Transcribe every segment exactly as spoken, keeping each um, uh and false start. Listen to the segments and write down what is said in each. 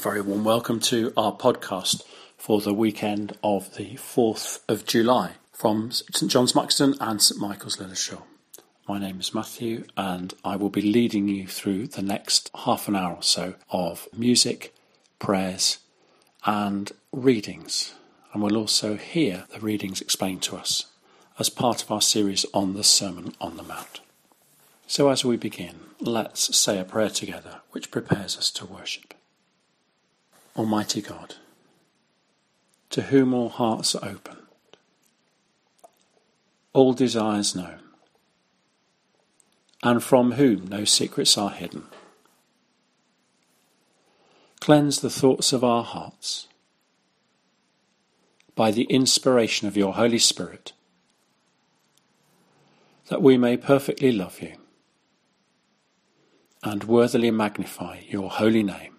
A very warm welcome to our podcast for the weekend of the fourth of July from St John's Maxton and St Michael's Lillishaw. My name is Matthew and I will be leading you through the next half an hour or so of music, prayers and readings. And we'll also hear the readings explained to us as part of our series on the Sermon on the Mount. So as we begin, let's say a prayer together which prepares us to worship. Almighty God, to whom all hearts are opened, all desires known, and from whom no secrets are hidden, cleanse the thoughts of our hearts by the inspiration of your Holy Spirit, that we may perfectly love you and worthily magnify your holy name,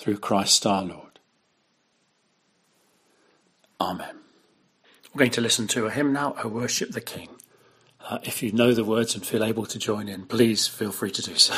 through Christ our Lord. Amen. We're going to listen to a hymn now, O Worship the King. Uh, if you know the words and feel able to join in, please feel free to do so.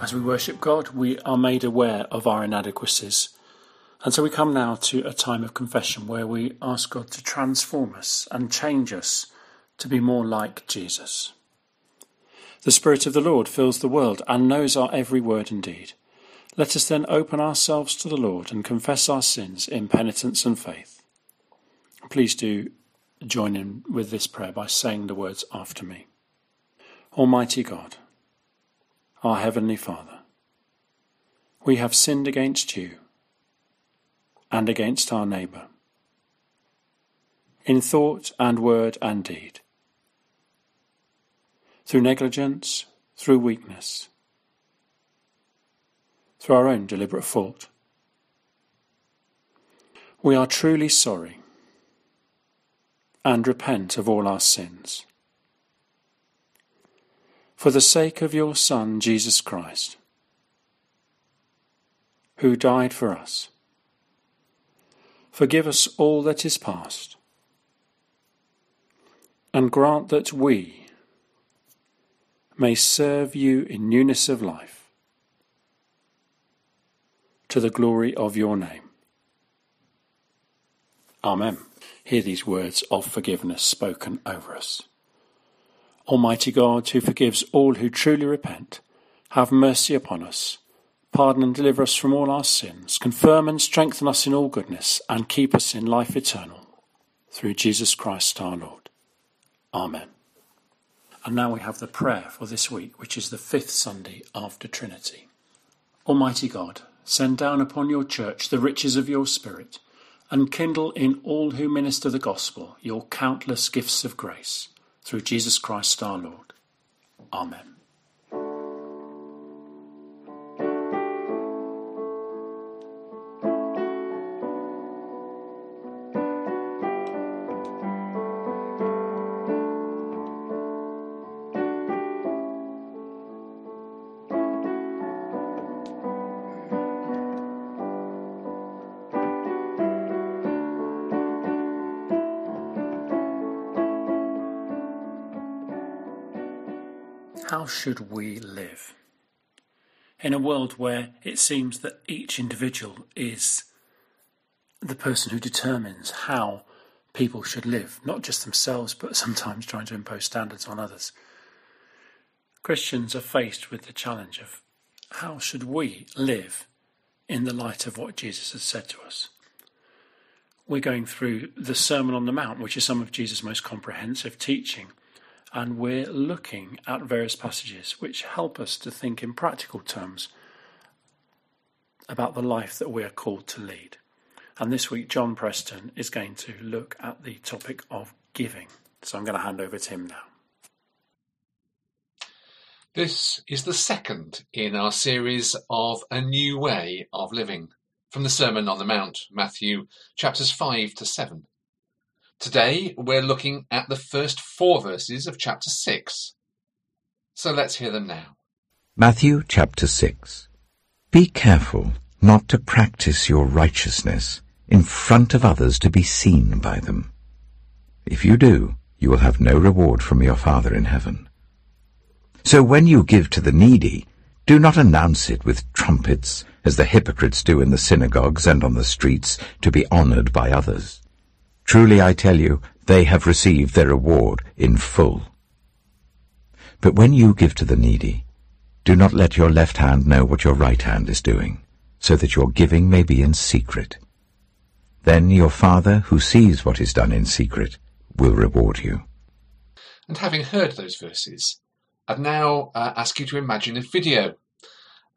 As we worship God, we are made aware of our inadequacies. And so we come now to a time of confession where we ask God to transform us and change us to be more like Jesus. The Spirit of the Lord fills the world and knows our every word and deed. Let us then open ourselves to the Lord and confess our sins in penitence and faith. Please do join in with this prayer by saying the words after me. Almighty God, our Heavenly Father, we have sinned against you and against our neighbour, in thought and word and deed, through negligence, through weakness, through our own deliberate fault. We are truly sorry and repent of all our sins. For the sake of your Son, Jesus Christ, who died for us, forgive us all that is past, and grant that we may serve you in newness of life, to the glory of your name. Amen. Hear these words of forgiveness spoken over us. Almighty God, who forgives all who truly repent, have mercy upon us, pardon and deliver us from all our sins, confirm and strengthen us in all goodness, and keep us in life eternal, through Jesus Christ our Lord. Amen. And now we have the prayer for this week, which is the fifth Sunday after Trinity. Almighty God, send down upon your church the riches of your Spirit, and kindle in all who minister the gospel your countless gifts of grace. Through Jesus Christ our Lord. Amen. how should we live? In a world where it seems that each individual is the person who determines how people should live, not just themselves, but sometimes trying to impose standards on others. Christians are faced with the challenge of how should we live in the light of what Jesus has said to us. We're going through the Sermon on the Mount, which is some of Jesus' most comprehensive teaching, and we're looking at various passages which help us to think in practical terms about the life that we are called to lead. And this week, John Preston is going to look at the topic of giving. So I'm going to hand over to him now. This is the second in our series of A New Way of Living, from the Sermon on the Mount, Matthew chapters five to seven. Today we're looking at the first four verses of chapter six. So let's hear them now. Matthew chapter six. Be careful not to practice your righteousness in front of others to be seen by them. If you do, you will have no reward from your Father in heaven. So when you give to the needy, do not announce it with trumpets, as the hypocrites do in the synagogues and on the streets, to be honoured by others. Truly I tell you, they have received their reward in full. But when you give to the needy, do not let your left hand know what your right hand is doing, so that your giving may be in secret. Then your Father, who sees what is done in secret, will reward you. And having heard those verses, I'd now uh, ask you to imagine a video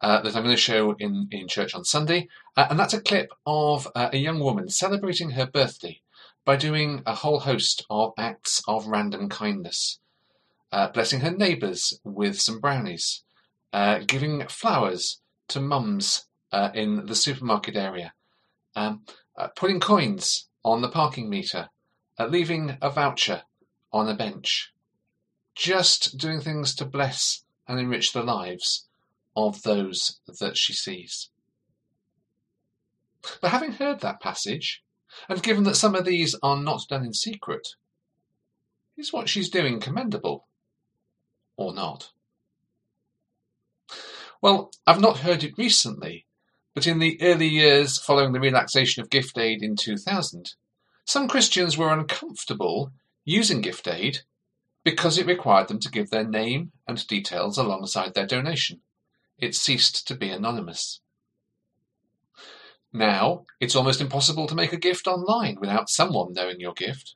uh, that I'm going to show in, in church on Sunday. Uh, and that's a clip of uh, a young woman celebrating her birthday by doing a whole host of acts of random kindness. Uh, blessing her neighbours with some brownies. Uh, giving flowers to mums uh, in the supermarket area. Um, uh, putting coins on the parking meter. Uh, leaving a voucher on a bench. Just doing things to bless and enrich the lives of those that she sees. But having heard that passage, and given that some of these are not done in secret, is what she's doing commendable or not? Well, I've not heard it recently, but in the early years following the relaxation of gift aid in two thousand, some Christians were uncomfortable using gift aid because it required them to give their name and details alongside their donation. It ceased to be anonymous. Now, it's almost impossible to make a gift online without someone knowing your gift.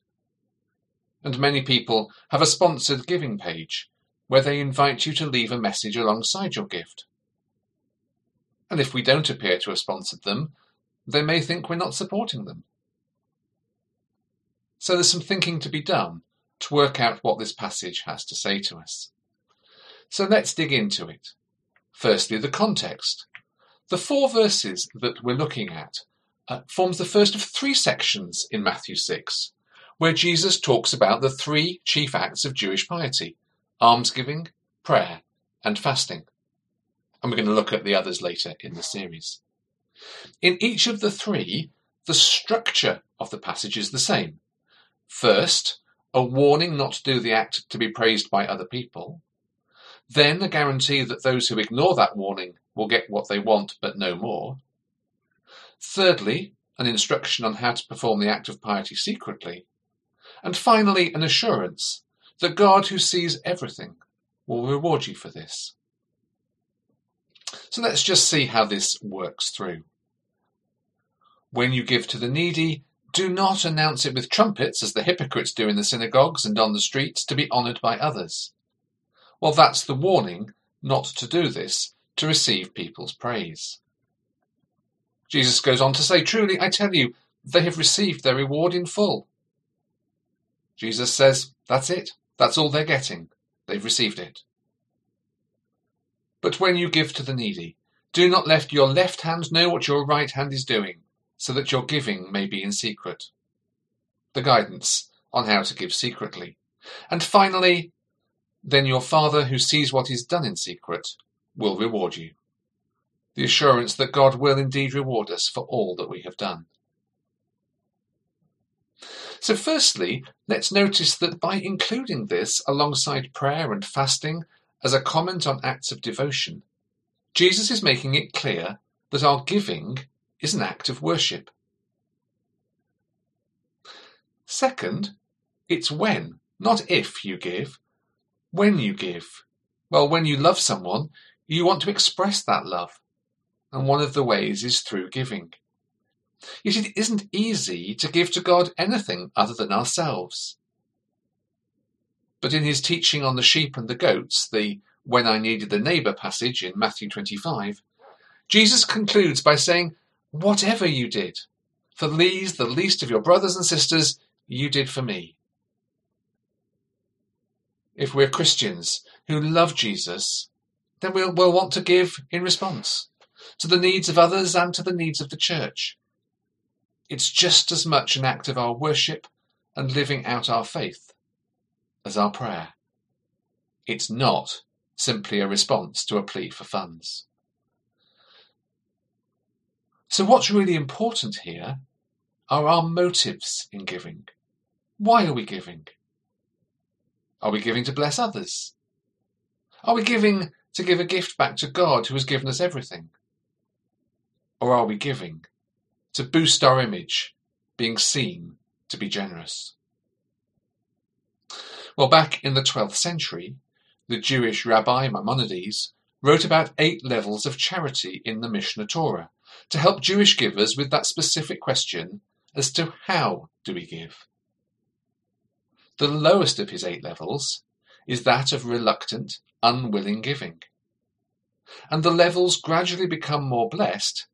And many people have a sponsored giving page where they invite you to leave a message alongside your gift. And if we don't appear to have sponsored them, they may think we're not supporting them. So there's some thinking to be done to work out what this passage has to say to us. So let's dig into it. Firstly, the context. The four verses that we're looking at uh, forms the first of three sections in Matthew six, where Jesus talks about the three chief acts of Jewish piety: almsgiving, prayer, and fasting. And we're going to look at the others later in the series. In each of the three, the structure of the passage is the same. First, a warning not to do the act to be praised by other people. Then a guarantee that those who ignore that warning will get what they want, but no more. Thirdly, an instruction on how to perform the act of piety secretly. And finally, an assurance that God, who sees everything, will reward you for this. So let's just see how this works through. When you give to the needy, do not announce it with trumpets, as the hypocrites do in the synagogues and on the streets, to be honoured by others. Well, that's the warning not to do this, to receive people's praise. Jesus goes on to say, "Truly, I tell you, they have received their reward in full." Jesus says, that's it. That's all they're getting. They've received it. But when you give to the needy, do not let your left hand know what your right hand is doing, so that your giving may be in secret. The guidance on how to give secretly. And finally, then your Father, who sees what is done in secret, will reward you. The assurance that God will indeed reward us for all that we have done. So firstly, let's notice that by including this alongside prayer and fasting as a comment on acts of devotion, Jesus is making it clear that our giving is an act of worship. Second, it's when, not if you give, when you give. Well, when you love someone, you want to express that love, and one of the ways is through giving. Yet it isn't easy to give to God anything other than ourselves. But in his teaching on the sheep and the goats, the "when I needed the neighbour" passage in Matthew twenty-five, Jesus concludes by saying, "Whatever you did, for these, the least of your brothers and sisters, you did for me." If we're Christians who love Jesus, then we'll, we'll want to give in response to the needs of others and to the needs of the church. It's just as much an act of our worship and living out our faith as our prayer. It's not simply a response to a plea for funds. So what's really important here are our motives in giving. Why are we giving? Are we giving to bless others? Are we giving to give a gift back to God who has given us everything? Or are we giving to boost our image, being seen to be generous? Well, back in the twelfth century, the Jewish rabbi Maimonides wrote about eight levels of charity in the Mishnah Torah to help Jewish givers with that specific question as to how do we give. The lowest of his eight levels is that of reluctant, unwilling giving. And the levels gradually become more blessed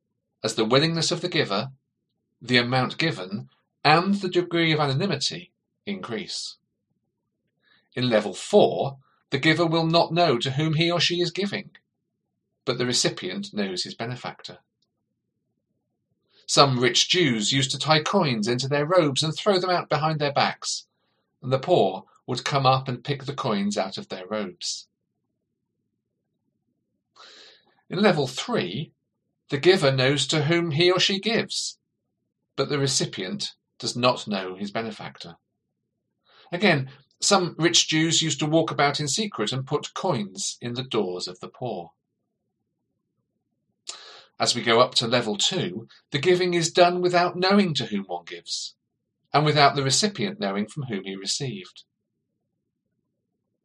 as the willingness of the giver, the amount given, and the degree of anonymity increase. In level four, the giver will not know to whom he or she is giving, but the recipient knows his benefactor. Some rich Jews used to tie coins into their robes and throw them out behind their backs, and the poor would come up and pick the coins out of their robes. In level three, the giver knows to whom he or she gives, but the recipient does not know his benefactor. Again, some rich Jews used to walk about in secret and put coins in the doors of the poor. As we go up to level two, the giving is done without knowing to whom one gives, and without the recipient knowing from whom he received.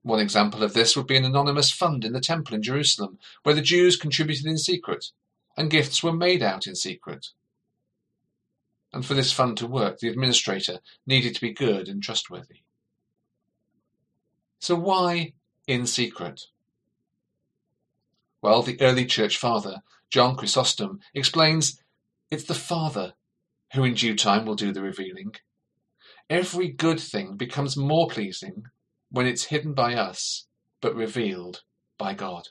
One example of this would be an anonymous fund in the temple in Jerusalem, where the Jews contributed in secret, and gifts were made out in secret. And for this fund to work, the administrator needed to be good and trustworthy. So why in secret? Well, the early church father, John Chrysostom, explains it's the Father who in due time will do the revealing. Every good thing becomes more pleasing when it's hidden by us, but revealed by God.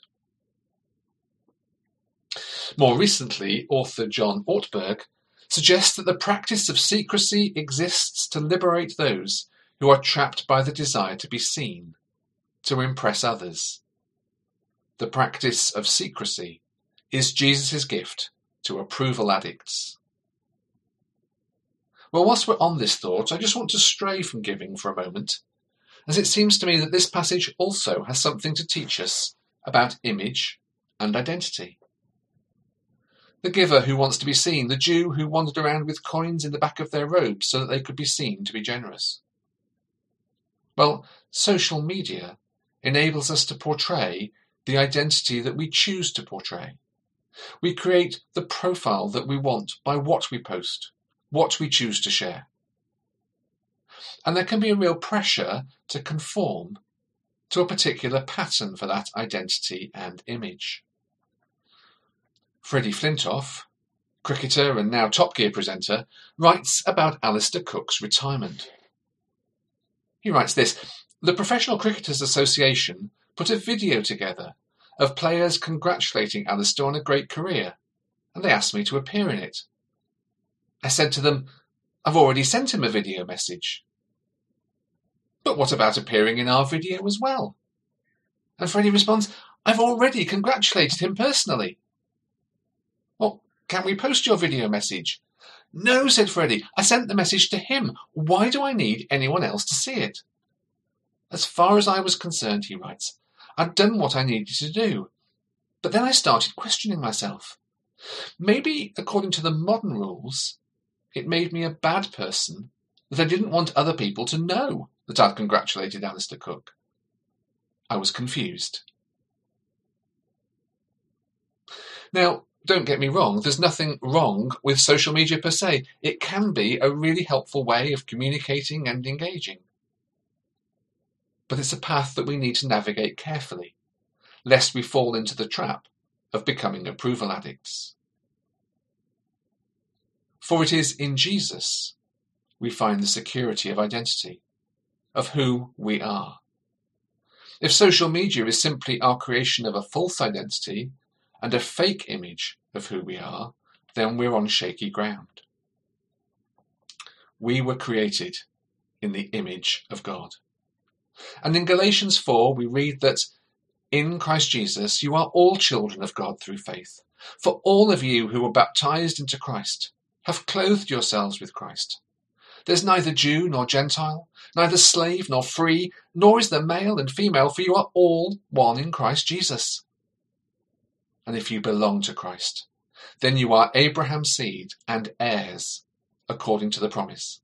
More recently, author John Ortberg suggests that the practice of secrecy exists to liberate those who are trapped by the desire to be seen, to impress others. The practice of secrecy is Jesus' gift to approval addicts. Well, whilst we're on this thought, I just want to stray from giving for a moment, as it seems to me that this passage also has something to teach us about image and identity. The giver who wants to be seen, the Jew who wandered around with coins in the back of their robes so that they could be seen to be generous. Well, social media enables us to portray the identity that we choose to portray. We create the profile that we want by what we post, what we choose to share. And there can be a real pressure to conform to a particular pattern for that identity and image. Freddie Flintoff, cricketer and now Top Gear presenter, writes about Alistair Cook's retirement. He writes this: "The Professional Cricketers Association put a video together of players congratulating Alistair on a great career, and they asked me to appear in it. I said to them, I've already sent him a video message. But what about appearing in our video as well? And Freddie responds, I've already congratulated him personally. Well, can we post your video message? No, said Freddie. I sent the message to him. Why do I need anyone else to see it? As far as I was concerned, he writes, I'd done what I needed to do. But then I started questioning myself. Maybe, according to the modern rules, it made me a bad person that I didn't want other people to know that I'd congratulated Alistair Cook. I was confused. Now, don't get me wrong, there's nothing wrong with social media per se. It can be a really helpful way of communicating and engaging. But it's a path that we need to navigate carefully, lest we fall into the trap of becoming approval addicts. For it is in Jesus we find the security of identity, of who we are. If social media is simply our creation of a false identity and a fake image of who we are, then we're on shaky ground. We were created in the image of God. And in Galatians four we read that in Christ Jesus you are all children of God through faith. For all of you who were baptized into Christ have clothed yourselves with Christ. There's neither Jew nor Gentile, neither slave nor free, nor is there male and female, for you are all one in Christ Jesus. And if you belong to Christ, then you are Abraham's seed and heirs, according to the promise.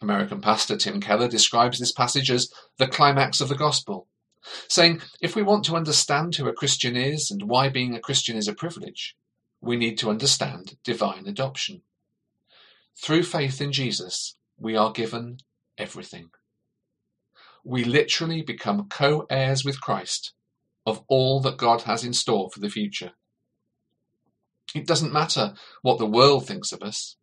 American pastor Tim Keller describes this passage as the climax of the gospel, saying if we want to understand who a Christian is and why being a Christian is a privilege, we need to understand divine adoption. Through faith in Jesus, we are given everything. We literally become co-heirs with Christ of all that God has in store for the future. It doesn't matter what the world thinks of us.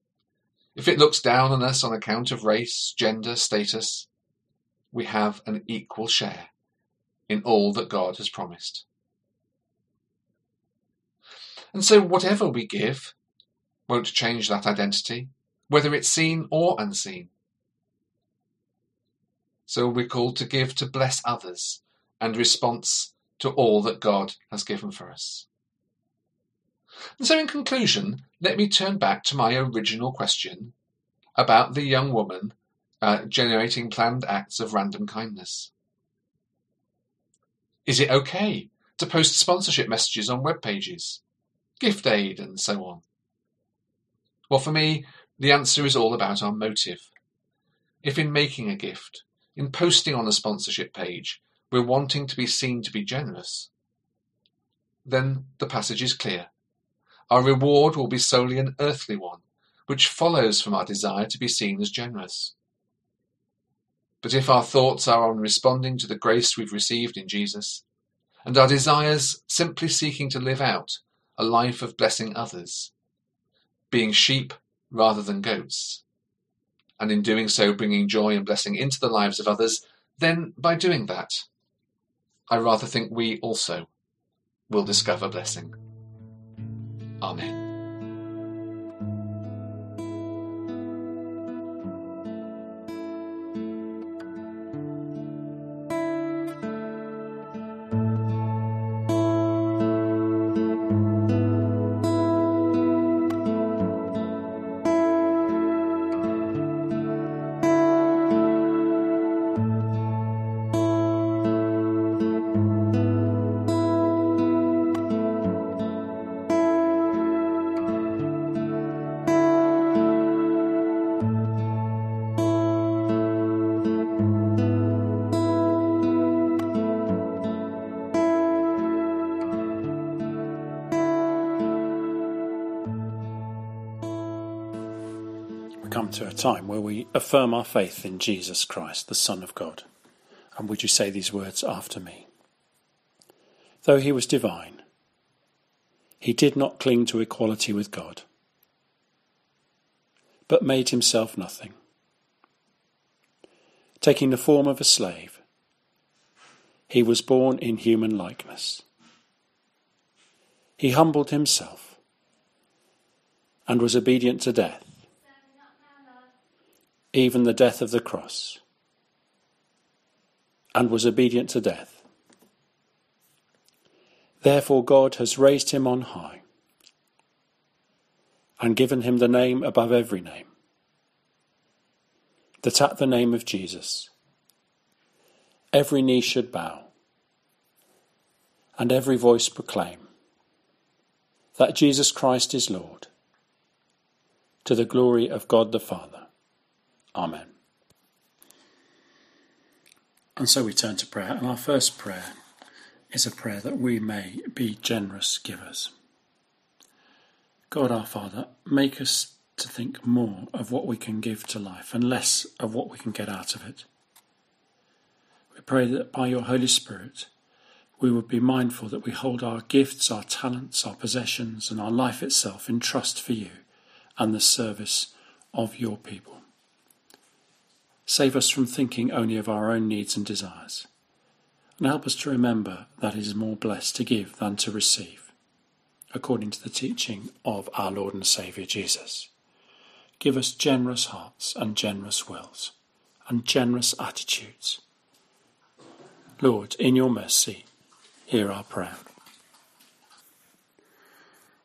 If it looks down on us on account of race, gender, status, we have an equal share in all that God has promised. And so whatever we give won't change that identity, whether it's seen or unseen. So we're called to give to bless others and response to all that God has given for us. And so in conclusion, let me turn back to my original question about the young woman uh, generating planned acts of random kindness. Is it okay to post sponsorship messages on web pages? Gift aid and so on? Well, for me, the answer is all about our motive. If in making a gift, in posting on a sponsorship page, we're wanting to be seen to be generous, then the passage is clear. Our reward will be solely an earthly one, which follows from our desire to be seen as generous. But if our thoughts are on responding to the grace we've received in Jesus, and our desires simply seeking to live out a life of blessing others, being sheep rather than goats, and in doing so bringing joy and blessing into the lives of others, then by doing that, I rather think we also will discover blessing. Amen. Come to a time where we affirm our faith in Jesus Christ, the Son of God. And would you say these words after me? Though he was divine, he did not cling to equality with God, but made himself nothing. Taking the form of a slave, he was born in human likeness. He humbled himself and was obedient to death, even the death of the cross, and was obedient to death. Therefore God has raised him on high and given him the name above every name, that at the name of Jesus every knee should bow and every voice proclaim that Jesus Christ is Lord, to the glory of God the Father. Amen. And so we turn to prayer, and our first prayer is a prayer that we may be generous givers. God our Father, make us to think more of what we can give to life and less of what we can get out of it. We pray that by your Holy Spirit we would be mindful that we hold our gifts, our talents, our possessions and our life itself in trust for you and the service of your people. Save us from thinking only of our own needs and desires, and help us to remember that it is more blessed to give than to receive, according to the teaching of our Lord and Saviour Jesus. Give us generous hearts and generous wills and generous attitudes. Lord, in your mercy, hear our prayer.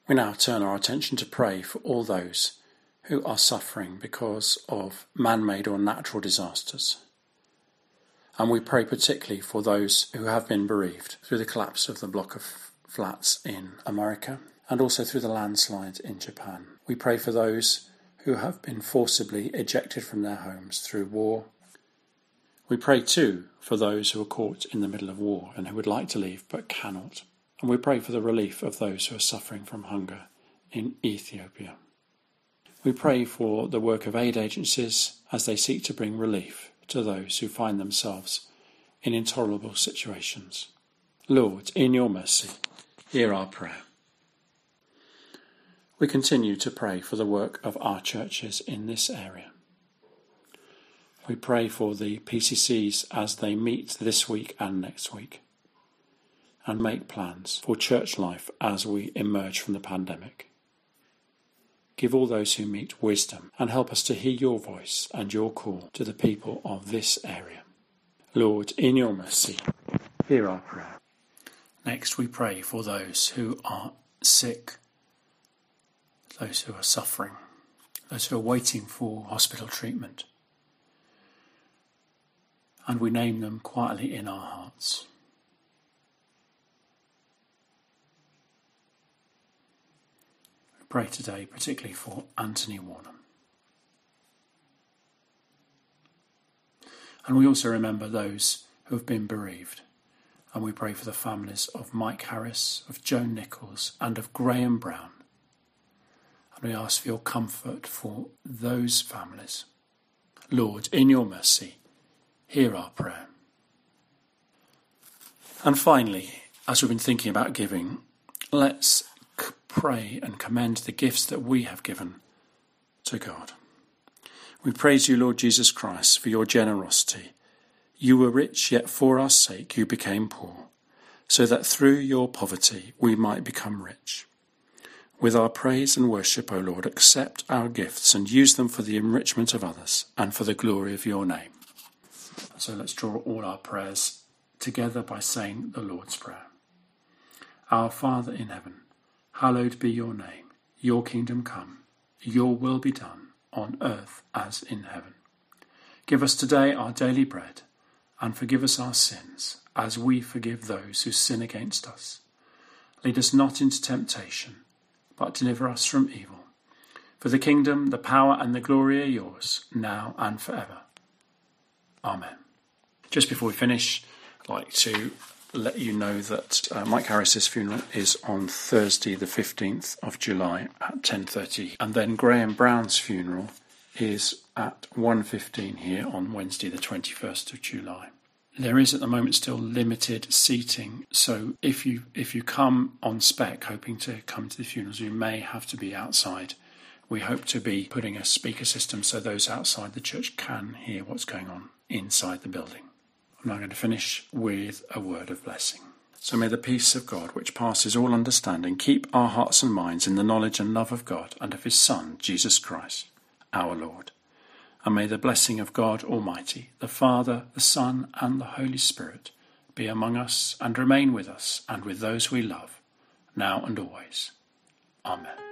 We now turn our attention to pray for all those who are suffering because of man-made or natural disasters. And we pray particularly for those who have been bereaved through the collapse of the block of flats in America and also through the landslide in Japan. We pray for those who have been forcibly ejected from their homes through war. We pray too for those who are caught in the middle of war and who would like to leave but cannot. And we pray for the relief of those who are suffering from hunger in Ethiopia. We pray for the work of aid agencies as they seek to bring relief to those who find themselves in intolerable situations. Lord, in your mercy, hear our prayer. We continue to pray for the work of our churches in this area. We pray for the P C Cs as they meet this week and next week and make plans for church life as we emerge from the pandemic. Give all those who meet wisdom and help us to hear your voice and your call to the people of this area. Lord, in your mercy, hear our prayer. Next, we pray for those who are sick, those who are suffering, those who are waiting for hospital treatment. And we name them quietly in our hearts. We pray today particularly for Anthony Warnham. And we also remember those who have been bereaved. And we pray for the families of Mike Harris, of Joan Nichols and of Graham Brown. And we ask for your comfort for those families. Lord, in your mercy, hear our prayer. And finally, as we've been thinking about giving, let's c- pray and commend the gifts that we have given to God. We praise you, Lord Jesus Christ, for your generosity. You were rich, yet for our sake you became poor, so that through your poverty we might become rich. With our praise and worship, O Lord, accept our gifts and use them for the enrichment of others and for the glory of your name. So let's draw all our prayers together by saying the Lord's Prayer. Our Father in heaven, hallowed be your name. Your kingdom come, your will be done on earth as in heaven. Give us today our daily bread and forgive us our sins as we forgive those who sin against us. Lead us not into temptation, but deliver us from evil. For the kingdom, the power and the glory are yours, now and forever. Amen. Just before we finish, I'd like to let you know that uh, Mike Harris's funeral is on Thursday the fifteenth of July at ten thirty, and then Graham Brown's funeral is at one fifteen here on Wednesday the twenty-first of July. There is at the moment still limited seating, so if you if you come on spec hoping to come to the funerals, you may have to be outside. We hope to be putting a speaker system so those outside the church can hear what's going on inside the building. I'm now going to finish with a word of blessing. So may the peace of God, which passes all understanding, keep our hearts and minds in the knowledge and love of God and of his Son, Jesus Christ, our Lord. And may the blessing of God Almighty, the Father, the Son, and the Holy Spirit be among us and remain with us and with those we love, now and always. Amen.